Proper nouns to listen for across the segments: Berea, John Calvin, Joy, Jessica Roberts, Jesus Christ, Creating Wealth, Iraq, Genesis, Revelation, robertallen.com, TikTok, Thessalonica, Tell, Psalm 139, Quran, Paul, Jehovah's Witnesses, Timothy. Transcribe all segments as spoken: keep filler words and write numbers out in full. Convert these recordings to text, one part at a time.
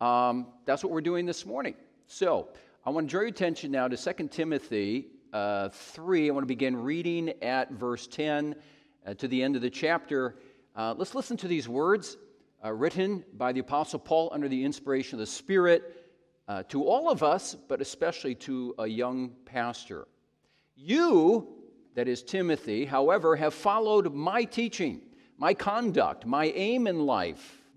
Um, that's what we're doing this morning. So I want to draw your attention now to Second Timothy three. I want to begin reading at verse ten uh, to the end of the chapter. Uh, let's listen to these words uh, written by the Apostle Paul under the inspiration of the Spirit uh, to all of us, but especially to a young pastor. You, that is Timothy, however, have followed my teaching, my conduct, my aim in life,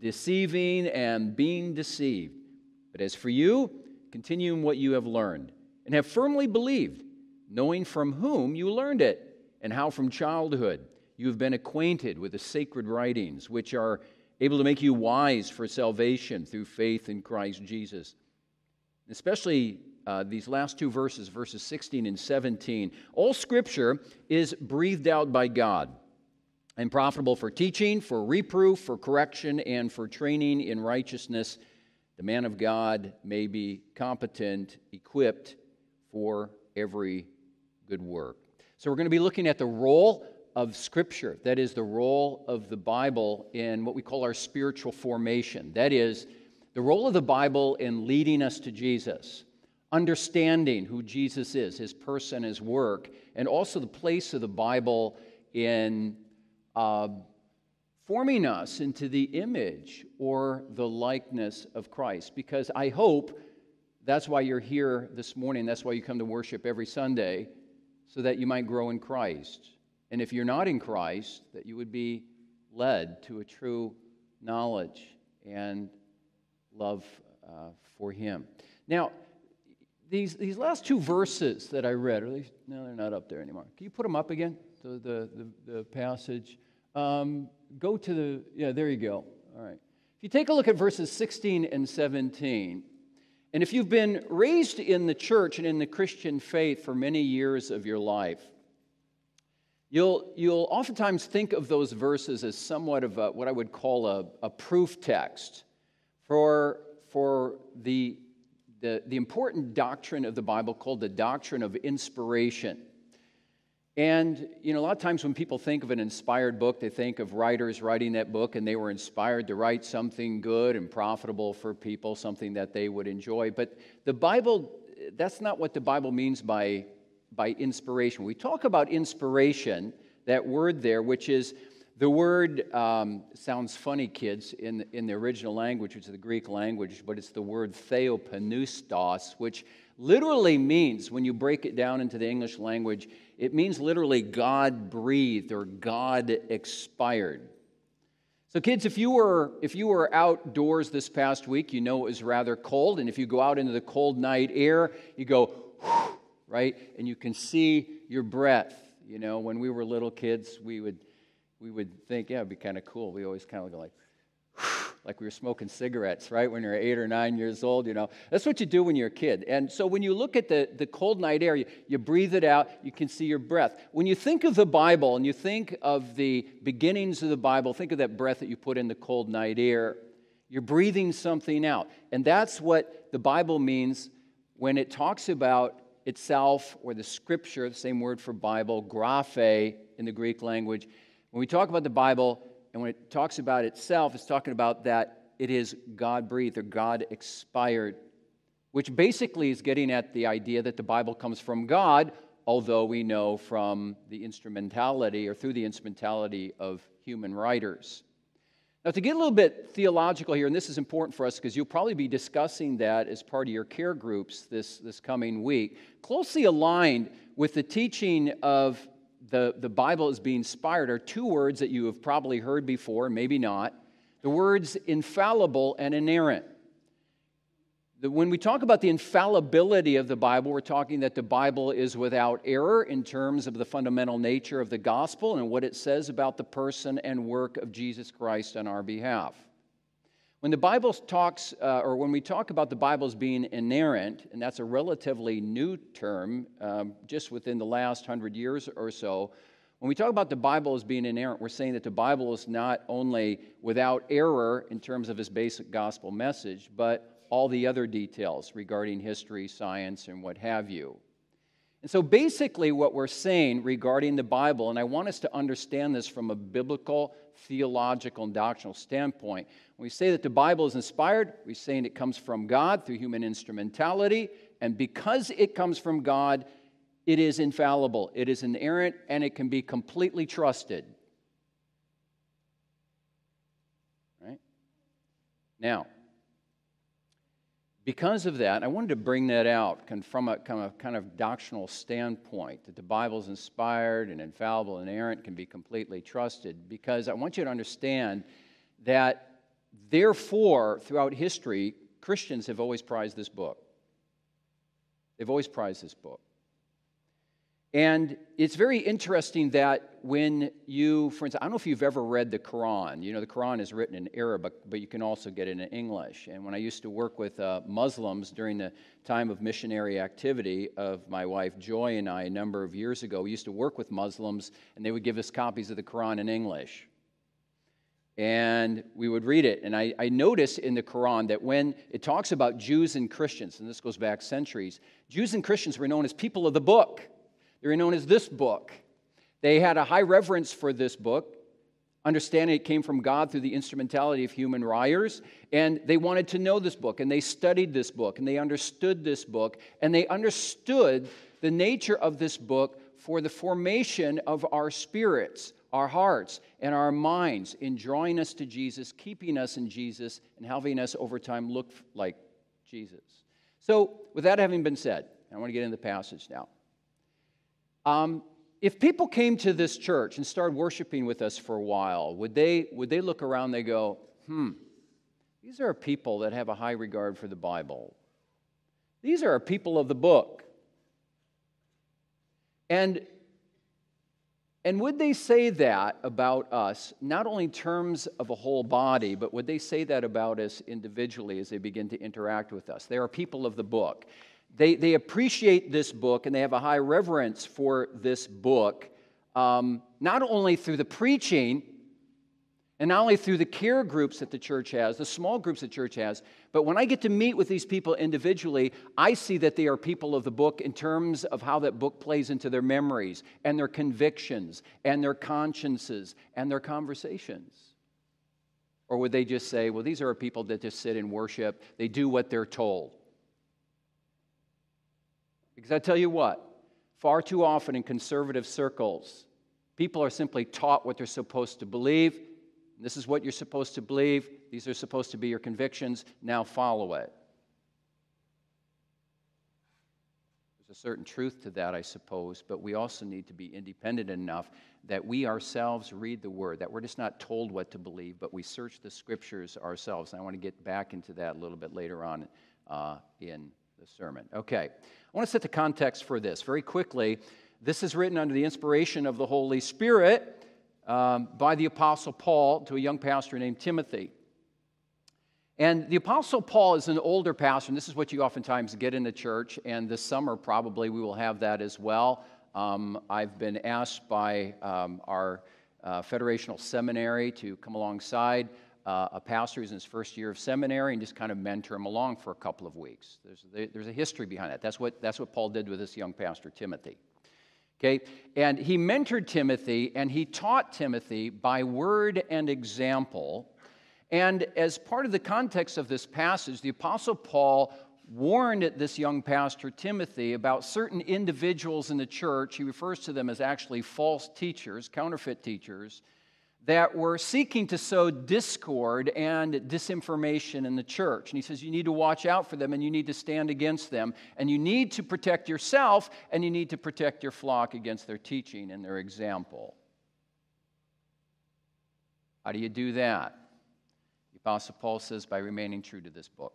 deceiving and being deceived. But as for you, continue in what you have learned and have firmly believed, knowing from whom you learned it and how from childhood you have been acquainted with the sacred writings, which are able to make you wise for salvation through faith in Christ Jesus. Especially Uh, these last two verses, verses sixteen and seventeen. All Scripture is breathed out by God and profitable for teaching, for reproof, for correction, and for training in righteousness. The man of God may be competent, equipped for every good work. So we're going to be looking at the role of Scripture, that is the role of the Bible in what we call our spiritual formation. That is the role of the Bible in leading us to Jesus, understanding who Jesus is, his person, his work, and also the place of the Bible in uh, forming us into the image or the likeness of Christ. Because I hope that's why you're here this morning. That's why you come to worship every Sunday, so that you might grow in Christ. And if you're not in Christ, that you would be led to a true knowledge and love uh, for him. Now, These, these last two verses that I read, or these, no, they're not up there anymore. Can you put them up again, the, the, the, the passage? Um, go to the, yeah, there you go. All right. If you take a look at verses sixteen and seventeen, and if you've been raised in the church and in the Christian faith for many years of your life, you'll, you'll oftentimes think of those verses as somewhat of a, what I would call a, a proof text for, for the The, the important doctrine of the Bible called the doctrine of inspiration. And, you know, a lot of times when people think of an inspired book, they think of writers writing that book, and they were inspired to write something good and profitable for people, something that they would enjoy. But the Bible, that's not what the Bible means by, by inspiration. We talk about inspiration, that word there, which is the word, um, sounds funny, kids, in, in the original language, which is the Greek language, but it's the word theopneustos, which literally means, when you break it down into the English language, it means literally God-breathed or God-expired. So kids, if you were if you were outdoors this past week, you know it was rather cold, and if you go out into the cold night air, you go, right, and you can see your breath. You know, when we were little kids, we would... we would think, yeah, it'd be kind of cool. We always kind of go like, whew, like we were smoking cigarettes, right, when you're eight or nine years old, you know. That's what you do when you're a kid. And so when you look at the, the cold night air, you, you breathe it out, you can see your breath. When you think of the Bible and you think of the beginnings of the Bible, think of that breath that you put in the cold night air. You're breathing something out. And that's what the Bible means when it talks about itself or the Scripture, the same word for Bible, graphe in the Greek language. When we talk about the Bible, and when it talks about itself, it's talking about that it is God-breathed or God-expired, which basically is getting at the idea that the Bible comes from God, although we know from the instrumentality or through the instrumentality of human writers. Now, to get a little bit theological here, and this is important for us because you'll probably be discussing that as part of your care groups this, this coming week, closely aligned with the teaching of The, the Bible is being inspired are two words that you have probably heard before, maybe not. The words infallible and inerrant. The, when we talk about the infallibility of the Bible, we're talking that the Bible is without error in terms of the fundamental nature of the gospel and what it says about the person and work of Jesus Christ on our behalf. When the Bible talks, uh, or when we talk about the Bible's being inerrant, and that's a relatively new term, um, just within the last hundred years or so, when we talk about the Bible as being inerrant, we're saying that the Bible is not only without error in terms of its basic gospel message, but all the other details regarding history, science, and what have you. And so basically what we're saying regarding the Bible, and I want us to understand this from a biblical, theological, and doctrinal standpoint. When we say that the Bible is inspired, we're saying it comes from God through human instrumentality, and because it comes from God, it is infallible, it is inerrant, and it can be completely trusted. Right? Now, because of that, I wanted to bring that out from a kind of, kind of doctrinal standpoint, that the Bible is inspired and infallible and inerrant, can be completely trusted, because I want you to understand that, therefore, throughout history, Christians have always prized this book. They've always prized this book. And it's very interesting that when you, for instance, I don't know if you've ever read the Quran. You know, the Quran is written in Arabic, but you can also get it in English. And when I used to work with uh, Muslims during the time of missionary activity of my wife Joy and I a number of years ago, we used to work with Muslims, and they would give us copies of the Quran in English. And we would read it. And I, I notice in the Quran that when it talks about Jews and Christians, and this goes back centuries, Jews and Christians were known as people of the book. They were known as this book. They had a high reverence for this book, understanding it came from God through the instrumentality of human writers, and they wanted to know this book, and they studied this book, and they understood this book, and they understood the nature of this book for the formation of our spirits, our hearts, and our minds in drawing us to Jesus, keeping us in Jesus, and having us over time look like Jesus. So, with that having been said, I want to get into the passage now. Um, If people came to this church and started worshiping with us for a while, would they, would they look around and they go, hmm, these are people that have a high regard for the Bible. These are people of the book. And, and would they say that about us, not only in terms of a whole body, but would they say that about us individually as they begin to interact with us? They are people of the book. They, they appreciate this book, and they have a high reverence for this book, um, not only through the preaching, and not only through the care groups that the church has, the small groups the church has, but when I get to meet with these people individually, I see that they are people of the book in terms of how that book plays into their memories, and their convictions, and their consciences, and their conversations. Or would they just say, well, these are people that just sit and worship, they do what they're told? Because I tell you what, far too often in conservative circles, people are simply taught what they're supposed to believe. This is what you're supposed to believe. These are supposed to be your convictions. Now follow it. There's a certain truth to that, I suppose, but we also need to be independent enough that we ourselves read the Word, that we're just not told what to believe, but we search the Scriptures ourselves. And I want to get back into that a little bit later on uh, in the sermon. Okay. I want to set the context for this very quickly. This is written under the inspiration of the Holy Spirit um, by the Apostle Paul to a young pastor named Timothy. And the Apostle Paul is an older pastor, and this is what you oftentimes get in the church, and this summer probably we will have that as well. Um, I've been asked by um, our uh, Federational Seminary to come alongside Uh, a pastor who's in his first year of seminary and just kind of mentor him along for a couple of weeks. There's, there's a history behind that. That's what, that's what Paul did with this young pastor, Timothy. Okay? And he mentored Timothy, and he taught Timothy by word and example. And as part of the context of this passage, the Apostle Paul warned this young pastor, Timothy, about certain individuals in the church. He refers to them as actually false teachers, counterfeit teachers, that were seeking to sow discord and disinformation in the church. And he says you need to watch out for them, and you need to stand against them, and you need to protect yourself, and you need to protect your flock against their teaching and their example. How do you do that? The Apostle Paul says by remaining true to this book.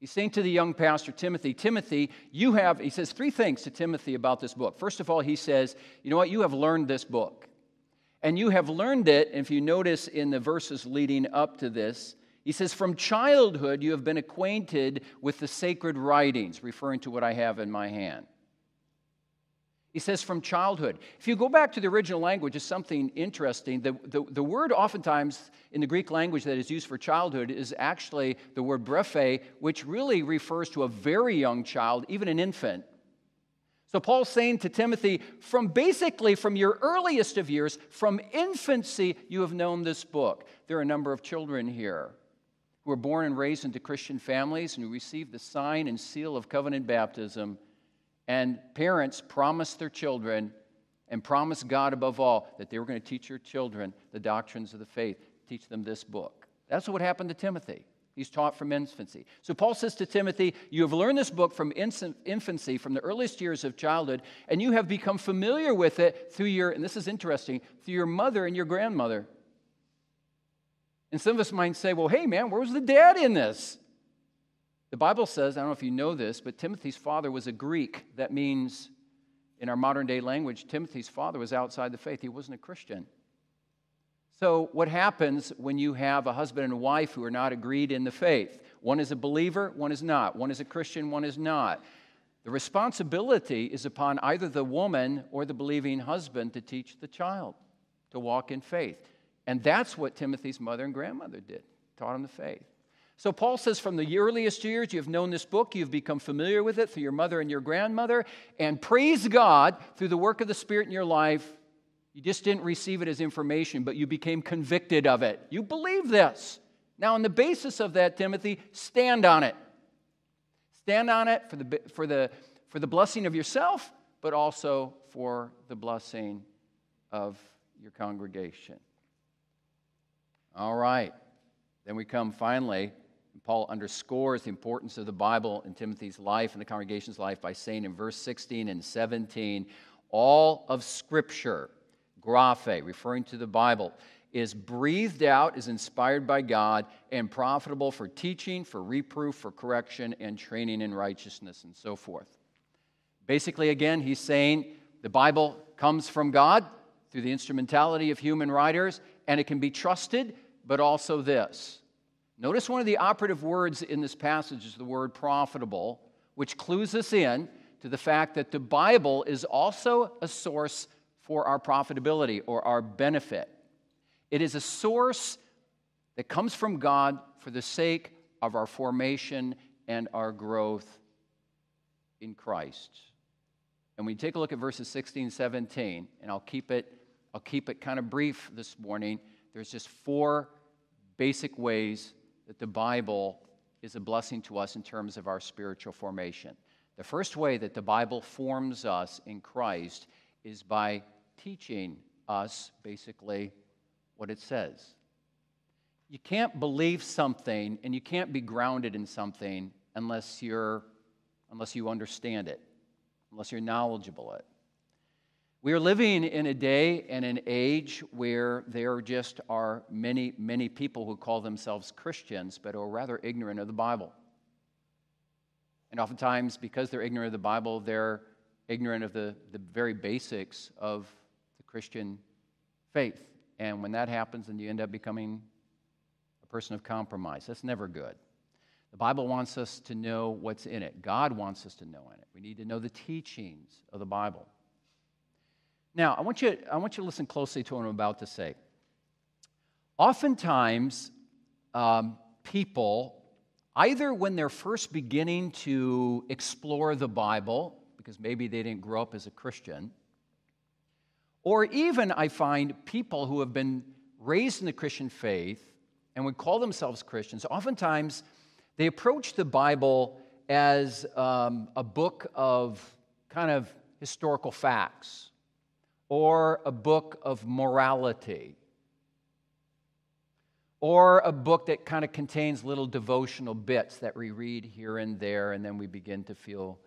He's saying to the young pastor, Timothy, Timothy, you have, he says three things to Timothy about this book. First of all, he says, you know what, you have learned this book. And you have learned it, if you notice in the verses leading up to this, He says, from childhood you have been acquainted with the sacred writings, referring to what I have in my hand. He says, from childhood. If you go back to the original language, it's something interesting. The, the, the word oftentimes in the Greek language that is used for childhood is actually the word brephe, which really refers to a very young child, even an infant. So Paul's saying to Timothy, from basically from your earliest of years, from infancy, you have known this book. There are a number of children here who were born and raised into Christian families and who received the sign and seal of covenant baptism. And parents promised their children and promised God above all that they were going to teach your children the doctrines of the faith, teach them this book. That's what happened to Timothy. He's taught from infancy. So Paul says to Timothy, you have learned this book from infancy, from the earliest years of childhood, and you have become familiar with it through your, and this is interesting, through your mother and your grandmother. And some of us might say, well, hey, man, where was the dad in this? The Bible says, I don't know if you know this, but Timothy's father was a Greek. That means, in our modern day language, Timothy's father was outside the faith. He wasn't a Christian. So what happens when you have a husband and wife who are not agreed in the faith? One is a believer, one is not. One is a Christian, one is not. The responsibility is upon either the woman or the believing husband to teach the child to walk in faith. And that's what Timothy's mother and grandmother did, taught him the faith. So Paul says, from the earliest years, you've known this book, you've become familiar with it through your mother and your grandmother, and praise God, through the work of the Spirit in your life, you just didn't receive it as information, but you became convicted of it. You believe this. Now, on the basis of that, Timothy, stand on it. Stand on it for the, for the, for the blessing of yourself, but also for the blessing of your congregation. All right. Then we come finally. Paul underscores the importance of the Bible in Timothy's life and the congregation's life by saying in verse sixteen and seventeen, all of Scripture, graphe, referring to the Bible, is breathed out, is inspired by God, and profitable for teaching, for reproof, for correction, and training in righteousness, and so forth. Basically, again, he's saying the Bible comes from God through the instrumentality of human writers, and it can be trusted, but also this. Notice one of the operative words in this passage is the word profitable, which clues us in to the fact that the Bible is also a source for our profitability or our benefit. It is a source that comes from God for the sake of our formation and our growth in Christ. And we take a look at verses sixteen, seventeen, and I'll keep it, I'll keep it kind of brief this morning. There's just four basic ways that the Bible is a blessing to us in terms of our spiritual formation. The first way that the Bible forms us in Christ is by teaching us basically what it says. You can't believe something and you can't be grounded in something unless you're, unless you understand it, unless you're knowledgeable it. We are living in a day and an age where there just are many, many people who call themselves Christians but are rather ignorant of the Bible. And oftentimes, because they're ignorant of the Bible, they're ignorant of the, the very basics of the Christian faith. And when that happens, then you end up becoming a person of compromise. That's never good. The Bible wants us to know what's in it. God wants us to know in it. We need to know the teachings of the Bible. Now, I want you, I want you to listen closely to what I'm about to say. Oftentimes, um, people, either when they're first beginning to explore the Bible, because maybe they didn't grow up as a Christian, or even I find people who have been raised in the Christian faith and would call themselves Christians, oftentimes they approach the Bible as um, a book of kind of historical facts, or a book of morality, or a book that kind of contains little devotional bits that we read here and there, and then we begin to feel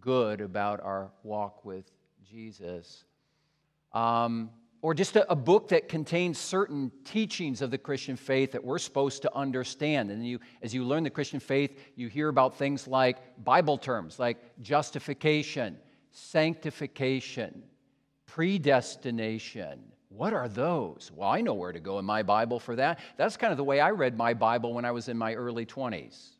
good about our walk with Jesus. Um, or just a, a book that contains certain teachings of the Christian faith that we're supposed to understand. And you, as you learn the Christian faith, you hear about things like Bible terms, like justification, sanctification, predestination, What are those? Well, I know where to go in my Bible for that. That's kind of the way I read my Bible when I was in my early twenties.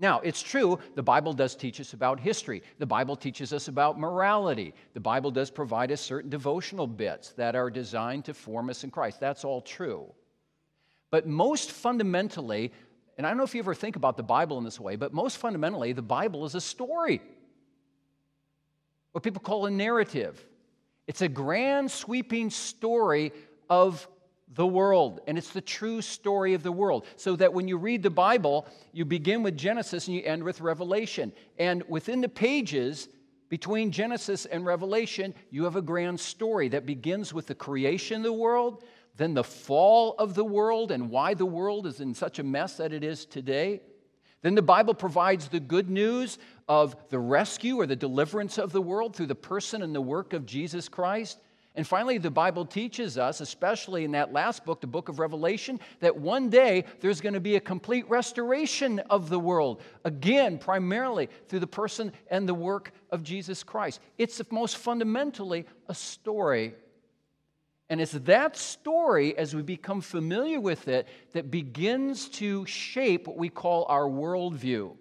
Now, it's true, the Bible does teach us about history. The Bible teaches us about morality. The Bible does provide us certain devotional bits that are designed to form us in Christ. That's all true. But most fundamentally, and I don't know if you ever think about the Bible in this way, but most fundamentally, the Bible is a story, what people call a narrative. It's a grand, sweeping story of the world, and it's the true story of the world, so that when you read the Bible, you begin with Genesis and you end with Revelation. And within the pages between Genesis and Revelation, you have a grand story that begins with the creation of the world, then the fall of the world and why the world is in such a mess that it is today. Then the Bible provides the good news of the rescue or the deliverance of the world through the person and the work of Jesus Christ. And finally, the Bible teaches us, especially in that last book, the book of Revelation, that one day there's going to be a complete restoration of the world, again, primarily through the person and the work of Jesus Christ. It's most fundamentally a story. And it's that story, as we become familiar with it, that begins to shape what we call our worldview,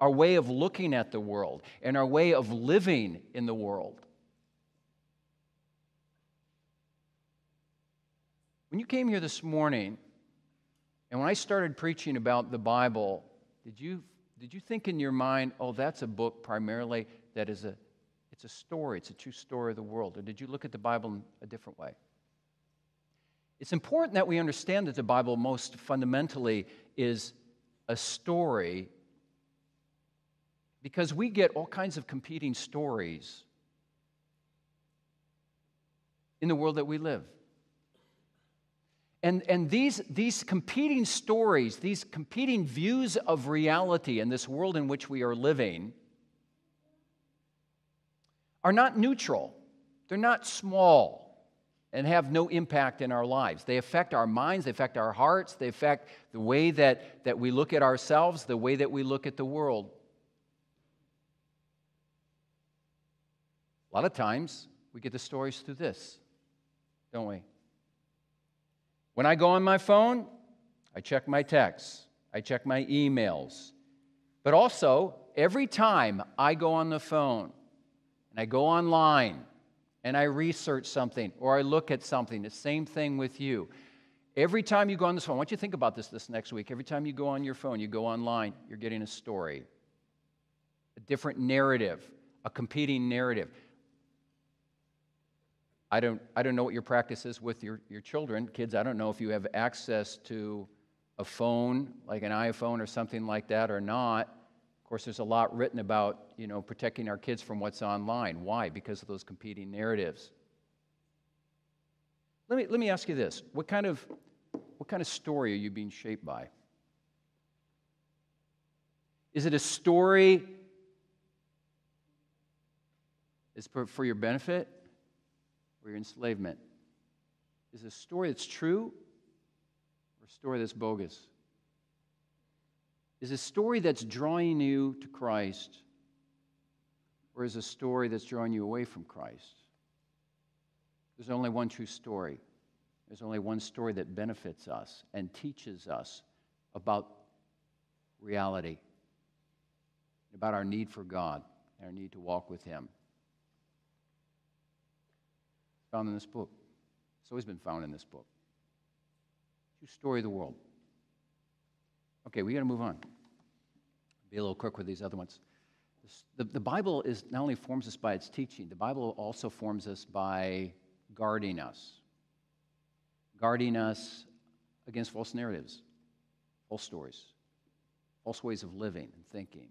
our way of looking at the world, and our way of living in the world. When you came here this morning, and when I started preaching about the Bible, did you, did you think in your mind, oh, that's a book primarily that is a, it's a story, it's a true story of the world, or did you look at the Bible in a different way? It's important that we understand that the Bible most fundamentally is a story, because we get all kinds of competing stories in the world that we live. And, and these, these competing stories, these competing views of reality in this world in which we are living are not neutral. They're not small and have no impact in our lives. They affect our minds. They affect our hearts. They affect the way that, that we look at ourselves, the way that we look at the world. A lot of times, we get the stories through this, don't we? When I go on my phone, I check my texts, I check my emails. But also, every time I go on the phone and I go online and I research something or I look at something, the same thing with you. Every time you go on this phone, I want you to think about this this next week. Every time you go on your phone, you go online, you're getting a story, a different narrative, a competing narrative. I don't, I don't know what your practice is with your, your children. Kids, I don't know if you have access to a phone, like an iPhone or something like that or not. Of course, there's a lot written about, you know, protecting our kids from what's online. Why? Because of those competing narratives. Let me, let me ask you this. What kind of, what kind of story are you being shaped by? Is it a story that's for your benefit? Or your enslavement? Is it a story that's true or a story that's bogus? Is it a story that's drawing you to Christ, or is it a story that's drawing you away from Christ? There's only one true story. There's only one story that benefits us and teaches us about reality, about our need for God and our need to walk with Him. Found in this book. It's always been found in this book. True story of the world. Okay, we got to move on. Be a little quick with these other ones. The, the Bible is not only forms us by its teaching, the Bible also forms us by guarding us. Guarding us against false narratives, false stories, false ways of living and thinking.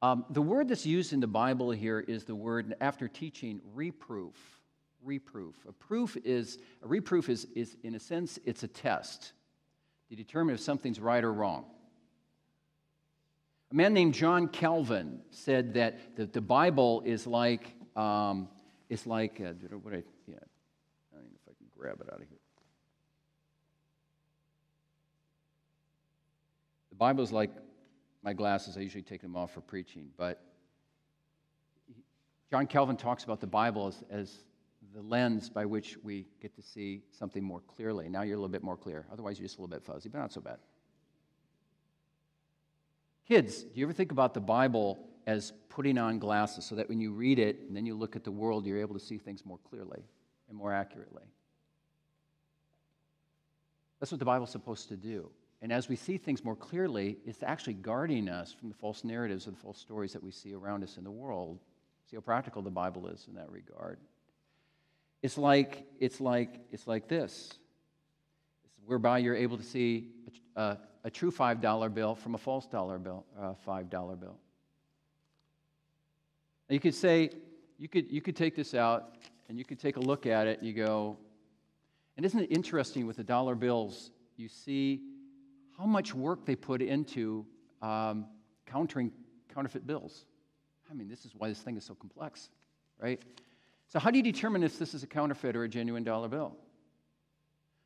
Um, the word that's used in the Bible here is the word, after teaching, reproof. Reproof. A proof is, a reproof is, is, in a sense, it's a test to determine if something's right or wrong. A man named John Calvin said that the, the Bible is like, um, it's like, uh, what I, yeah, I don't know if I can grab it out of here. The Bible is like, my glasses, I usually take them off for preaching, but John Calvin talks about the Bible as, as the lens by which we get to see something more clearly. Now you're a little bit more clear. Otherwise, you're just a little bit fuzzy, but not so bad. Kids, do you ever think about the Bible as putting on glasses so that when you read it and then you look at the world, you're able to see things more clearly and more accurately? That's what the Bible's supposed to do. And as we see things more clearly, it's actually guarding us from the false narratives or the false stories that we see around us in the world. See how practical the Bible is in that regard. It's like, it's like, it's like this. It's whereby you're able to see a, a true five dollar bill from a false dollar bill, uh, five dollar bill. Now you could say, you could, you could take this out and you could take a look at it and you go, and isn't it interesting with the dollar bills, you see how much work they put into um, countering counterfeit bills. I mean, this is why this thing is so complex, right? So how do you determine if this is a counterfeit or a genuine dollar bill?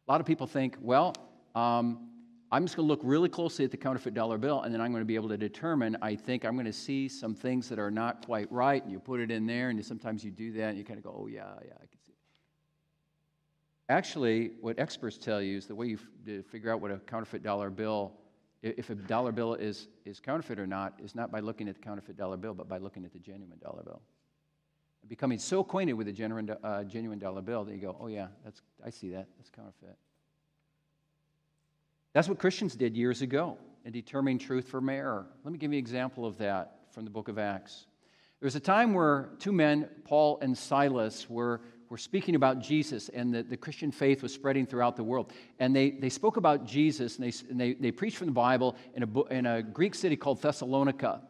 A lot of people think, well, um, I'm just going to look really closely at the counterfeit dollar bill, and then I'm going to be able to determine, I think I'm going to see some things that are not quite right, and you put it in there, and you, sometimes you do that, and you kind of go, oh, yeah, yeah, I can see it. Actually, what experts tell you is the way you f- figure out what a counterfeit dollar bill, if a dollar bill is, is counterfeit or not, is not by looking at the counterfeit dollar bill, but by looking at the genuine dollar bill. And becoming so acquainted with a genuine, uh, genuine dollar bill that you go, oh yeah, that's I see that, that's counterfeit. That's what Christians did years ago in determining truth from error. Let me give you an example of that from the book of Acts. There was a time where two men, Paul and Silas, were We're speaking about Jesus, and the, the Christian faith was spreading throughout the world. And they, they spoke about Jesus, and they, and they, they preached from the Bible in a, in a Greek city called Thessalonica.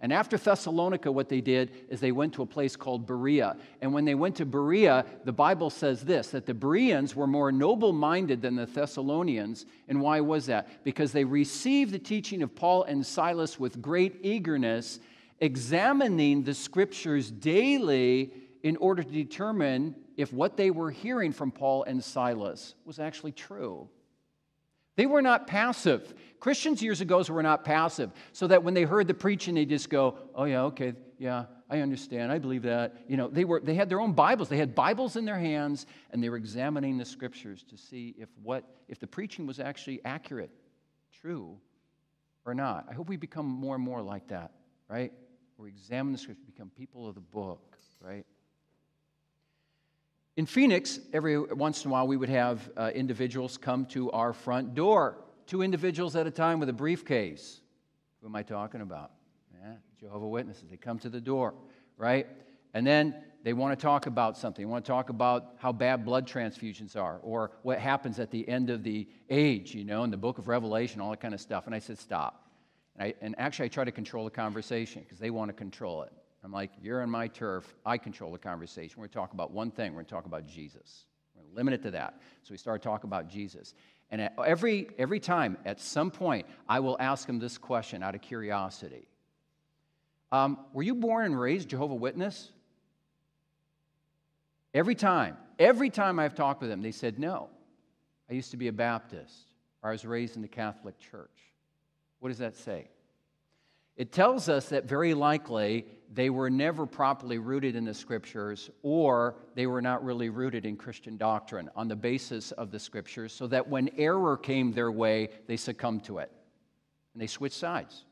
And after Thessalonica, what they did is they went to a place called Berea. And when they went to Berea, the Bible says this, that the Bereans were more noble-minded than the Thessalonians. And why was that? Because they received the teaching of Paul and Silas with great eagerness, examining the Scriptures daily in order to determine if what they were hearing from Paul and Silas was actually true. They were not passive. Christians years ago were not passive, so that when they heard the preaching, they just go, oh yeah, okay, yeah, I understand, I believe that. You know, they were they had their own Bibles. They had Bibles in their hands, and they were examining the Scriptures to see if what if the preaching was actually accurate, true, or not. I hope we become more and more like that, right? We examine the Scriptures, become people of the book, right? In Phoenix, every once in a while, we would have uh, individuals come to our front door, two individuals at a time with a briefcase. Who am I talking about? Yeah, Jehovah's Witnesses. They come to the door, right? And then they want to talk about something. They want to talk about how bad blood transfusions are or what happens at the end of the age, you know, in the book of Revelation, all that kind of stuff. And I said, stop. And, I, and actually, I try to control the conversation because they want to control it. I'm like, you're on my turf. I control the conversation. We're going to talk about one thing. We're going to talk about Jesus. We're going to limit it to that. So we start talking about Jesus. And at every, every time, at some point, I will ask them this question out of curiosity. Um, were you born and raised Jehovah's Witness? Every time, every time I've talked with them, they said, no. I used to be a Baptist, or I was raised in the Catholic Church. What does that say? It tells us that very likely they were never properly rooted in the Scriptures, or they were not really rooted in Christian doctrine on the basis of the Scriptures, so that when error came their way, they succumbed to it, and they switched sides.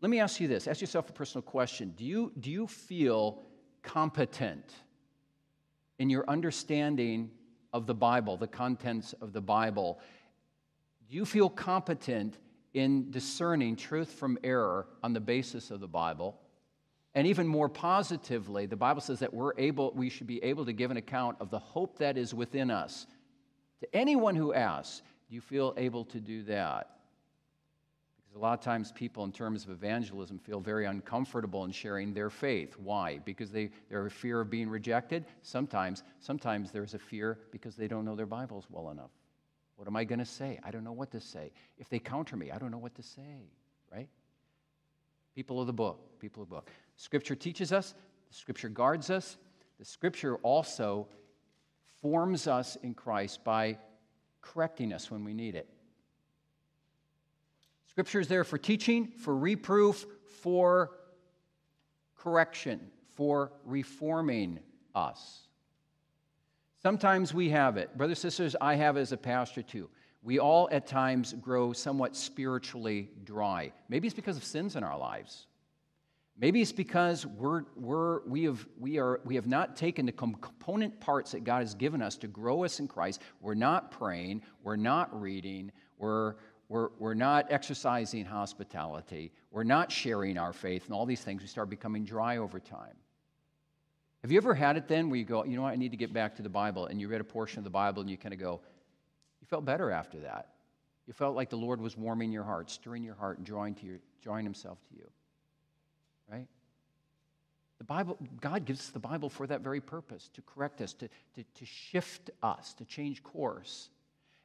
Let me ask you this. Ask yourself a personal question. Do you, do you feel competent in your understanding of the Bible, the contents of the Bible? Do you feel competent in discerning truth from error on the basis of the Bible? And even more positively, the Bible says that we're able, we should be able to give an account of the hope that is within us. To anyone who asks, do you feel able to do that? Because a lot of times people, in terms of evangelism, feel very uncomfortable in sharing their faith. Why? Because they, they're a fear of being rejected? Sometimes. Sometimes there's a fear because they don't know their Bibles well enough. What am I going to say? I don't know what to say. If they counter me, I don't know what to say, right? People of the book, people of the book. Scripture teaches us. The Scripture guards us. The Scripture also forms us in Christ by correcting us when we need it. Scripture is there for teaching, for reproof, for correction, for reforming us. Sometimes we have it. Brothers and sisters, I have it as a pastor too. We all at times grow somewhat spiritually dry. Maybe it's because of sins in our lives. Maybe it's because we're, we're, we, have, we, are, we have not taken the component parts that God has given us to grow us in Christ. We're not praying. We're not reading. We're, we're, we're not exercising hospitality. We're not sharing our faith and all these things. We start becoming dry over time. Have you ever had it then where you go, you know what, I need to get back to the Bible, and you read a portion of the Bible and you kind of go, you felt better after that. You felt like the Lord was warming your heart, stirring your heart, and drawing, to your, drawing himself to you. Right? The Bible, God gives us the Bible for that very purpose, to correct us, to, to, to shift us, to change course.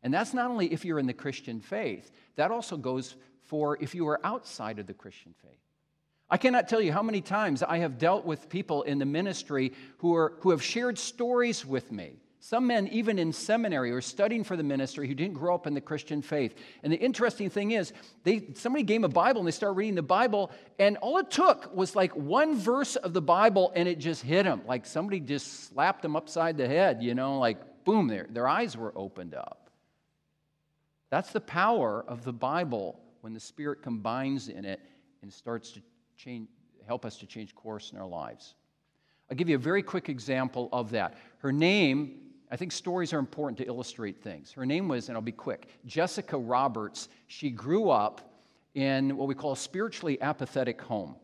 And that's not only if you're in the Christian faith, that also goes for if you are outside of the Christian faith. I cannot tell you how many times I have dealt with people in the ministry who, are, who have shared stories with me. Some men, even in seminary or studying for the ministry, who didn't grow up in the Christian faith. And the interesting thing is, they, somebody gave them a Bible, and they started reading the Bible, and all it took was like one verse of the Bible, and it just hit them. Like somebody just slapped them upside the head, you know, like boom, their, their eyes were opened up. That's the power of the Bible when the Spirit combines in it and starts to change, help us to change course in our lives. I'll give you a very quick example of that. Her name... I think stories are important to illustrate things. Her name was, and I'll be quick, Jessica Roberts. She grew up in what we call a spiritually apathetic home.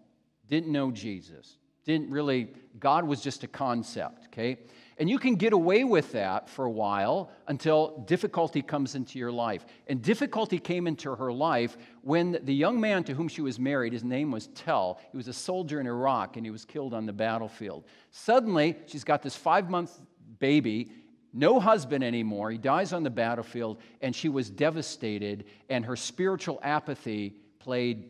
Didn't know Jesus. Didn't really, God was just a concept, okay? And you can get away with that for a while until difficulty comes into your life. And difficulty came into her life when the young man to whom she was married, his name was Tell. He was a soldier in Iraq, and he was killed on the battlefield. Suddenly, she's got this five-month baby. No husband anymore. He dies on the battlefield, and she was devastated, and her spiritual apathy played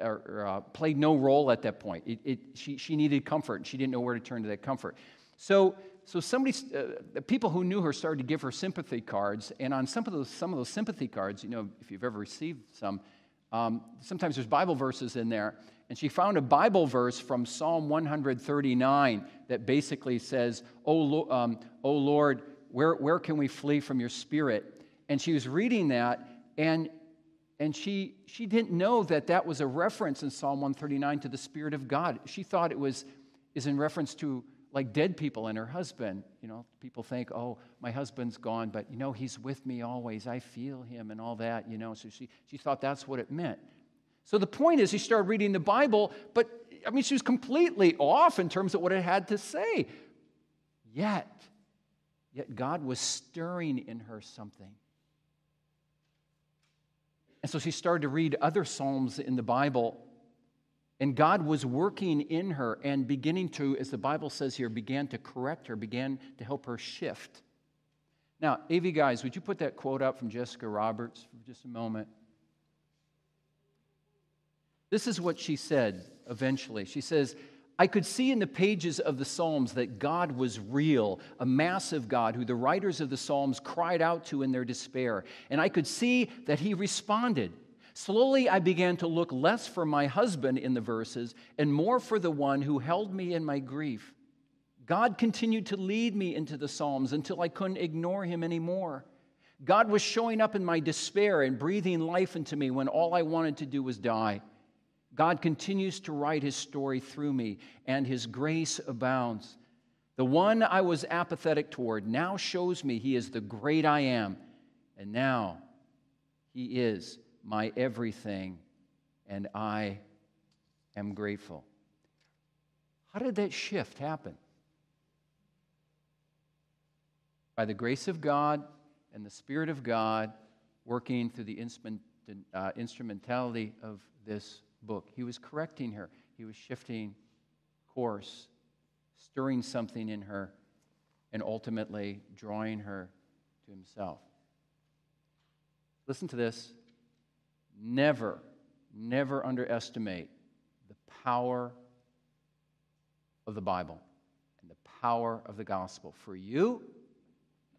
uh, played no role at that point. It, it, she, she needed comfort, and she didn't know where to turn to that comfort. So, so somebody, uh, the people who knew her started to give her sympathy cards, and on some of those, some of those sympathy cards, you know, if you've ever received some, um, sometimes there's Bible verses in there, and she found a Bible verse from Psalm one thirty-nine that basically says, "Oh, um, oh Lord, Where, where can we flee from your spirit?" And she was reading that, and, and she, she didn't know that that was a reference in Psalm one thirty-nine to the Spirit of God. She thought it was is in reference to, like, dead people and her husband. You know, people think, oh, my husband's gone, but, you know, he's with me always. I feel him and all that, you know. So she, she thought that's what it meant. So the point is, she started reading the Bible, but, I mean, she was completely off in terms of what it had to say. Yet... Yet God was stirring in her something. And so she started to read other psalms in the Bible, and God was working in her and beginning to, as the Bible says here, began to correct her, began to help her shift. Now, A V guys, would you put that quote up from Jessica Roberts for just a moment? This is what she said eventually. She says, "I could see in the pages of the Psalms that God was real, a massive God who the writers of the Psalms cried out to in their despair. And I could see that he responded. Slowly I began to look less for my husband in the verses and more for the one who held me in my grief. God continued to lead me into the Psalms until I couldn't ignore him anymore. God was showing up in my despair and breathing life into me when all I wanted to do was die. God continues to write his story through me, and his grace abounds. The one I was apathetic toward now shows me he is the great I am, and now he is my everything, and I am grateful." How did that shift happen? By the grace of God and the Spirit of God working through the instrument, uh, instrumentality of this book. He was correcting her. He was shifting course, stirring something in her, and ultimately drawing her to himself. Listen to this. Never, never underestimate the power of the Bible and the power of the gospel for you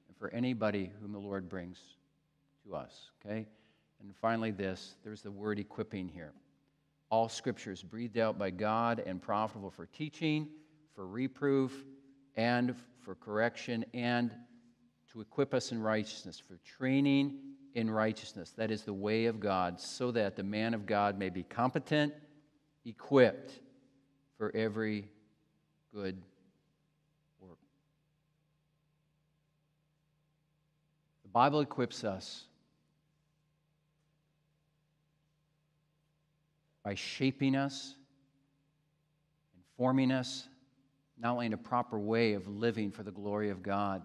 and for anybody whom the Lord brings to us. Okay? And finally this, there's the word equipping here. All scriptures breathed out by God and profitable for teaching, for reproof and for correction, and to equip us in righteousness, for training in righteousness. That is the way of God, so that the man of God may be competent, equipped for every good work. The Bible equips us by shaping us and forming us, not only in a proper way of living for the glory of God,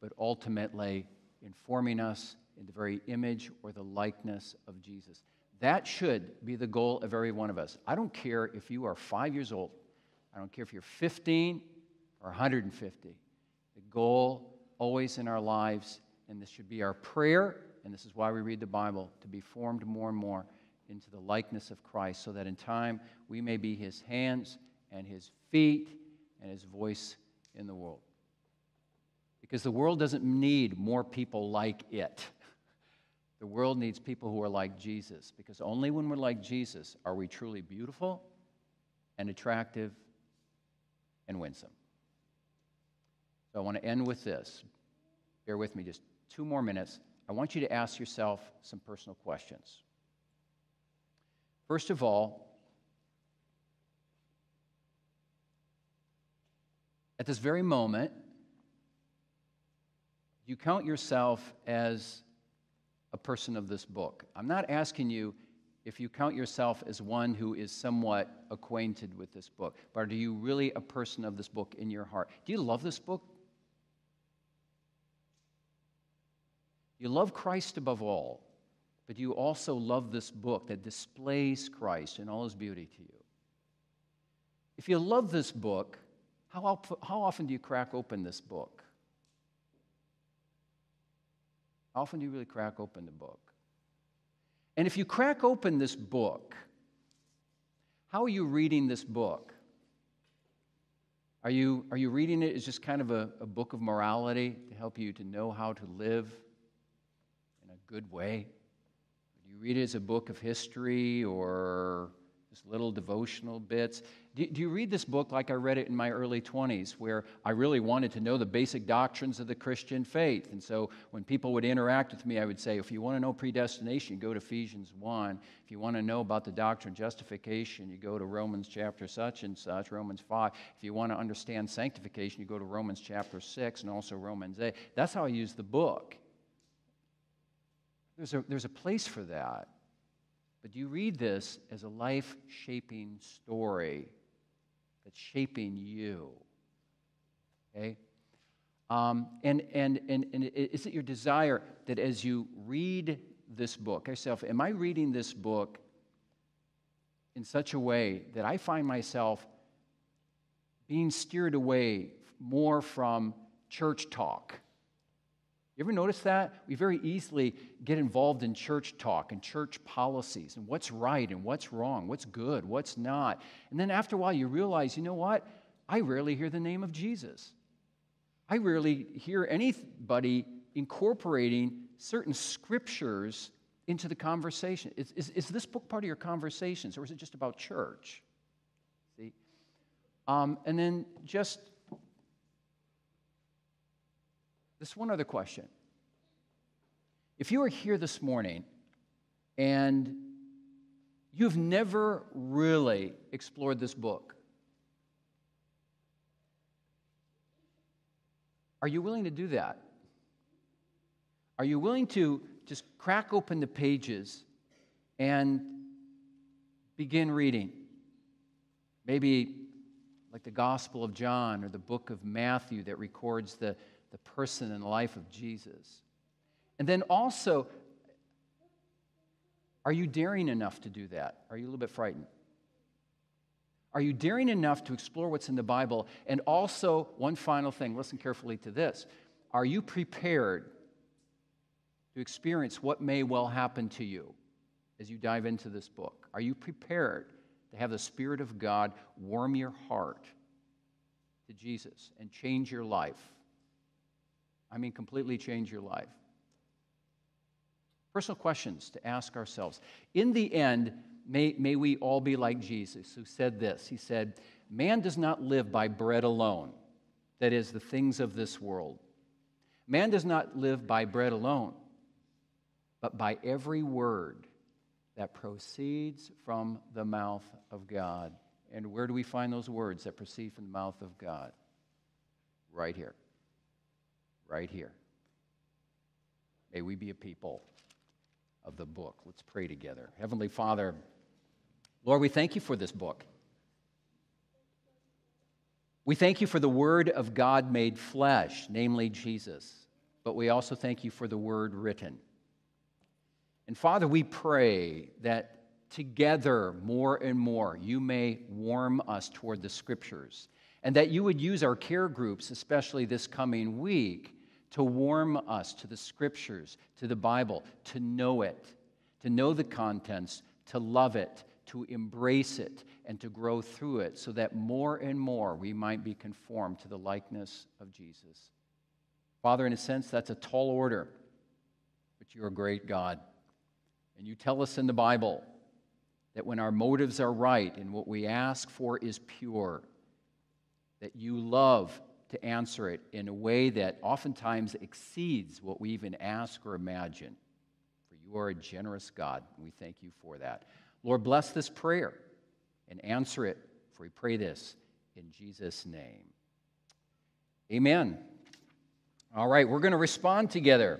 but ultimately informing us in the very image or the likeness of Jesus. That should be the goal of every one of us. I don't care if you are five years old. I don't care if you're fifteen or one hundred fifty. The goal always in our lives, and this should be our prayer, and this is why we read the Bible, to be formed more and more into the likeness of Christ, so that in time we may be his hands and his feet and his voice in the world. Because the world doesn't need more people like it. The world needs people who are like Jesus, because only when we're like Jesus are we truly beautiful and attractive and winsome. So I want to end with this. Bear with me just two more minutes. I want you to ask yourself some personal questions. First of all, at this very moment, you count yourself as a person of this book. I'm not asking you if you count yourself as one who is somewhat acquainted with this book, but are you really a person of this book in your heart? Do you love this book? You love Christ above all, but you also love this book that displays Christ in all his beauty to you. If you love this book, how, how often do you crack open this book? How often do you really crack open the book? And if you crack open this book, how are you reading this book? Are you, are you reading it as just kind of a, a book of morality to help you to know how to live in a good way? Or do you read it as a book of history or just little devotional bits? Do, do you read this book like I read it in my early twenties, where I really wanted to know the basic doctrines of the Christian faith? And so when people would interact with me, I would say, if you want to know predestination, go to Ephesians one. If you want to know about the doctrine of justification, you go to Romans chapter such and such, Romans five. If you want to understand sanctification, you go to Romans chapter six and also Romans eight. That's how I use the book. There's a, there's a place for that. But do you read this as a life-shaping story that's shaping you? Okay? Um, and, and, and, and is it your desire that as you read this book, yourself, am I reading this book in such a way that I find myself being steered away more from church talk? You ever notice that? We very easily get involved in church talk and church policies and what's right and what's wrong, what's good, what's not. And then after a while you realize, you know what? I rarely hear the name of Jesus. I rarely hear anybody incorporating certain scriptures into the conversation. Is, is, is this book part of your conversations, or is it just about church? See? Um, and then just... This one other question. If you are here this morning and you've never really explored this book, are you willing to do that? Are you willing to just crack open the pages and begin reading? Maybe like the Gospel of John or the book of Matthew that records the the person and life of Jesus. And then also, are you daring enough to do that? Are you a little bit frightened? Are you daring enough to explore what's in the Bible? And also, one final thing, listen carefully to this. Are you prepared to experience what may well happen to you as you dive into this book? Are you prepared to have the Spirit of God warm your heart to Jesus and change your life? I mean, completely change your life. Personal questions to ask ourselves. In the end, may, may we all be like Jesus, who said this. He said, man does not live by bread alone, that is, the things of this world. Man does not live by bread alone, but by every word that proceeds from the mouth of God. And where do we find those words that proceed from the mouth of God? Right here. Right here. May we be a people of the book. Let's pray together. Heavenly Father, Lord, we thank you for this book. We thank you for the Word of God made flesh, namely Jesus. But we also thank you for the Word written. And Father, we pray that together, more and more, you may warm us toward the Scriptures, and that you would use our care groups, especially this coming week, to warm us to the Scriptures, to the Bible, to know it, to know the contents, to love it, to embrace it, and to grow through it, so that more and more we might be conformed to the likeness of Jesus. Father, in a sense, that's a tall order, but you're a great God. And you tell us in the Bible that when our motives are right and what we ask for is pure, that you love to answer it in a way that oftentimes exceeds what we even ask or imagine. For you are a generous God, and we thank you for that. Lord, bless this prayer and answer it, for we pray this in Jesus' name. Amen. All right, we're going to respond together.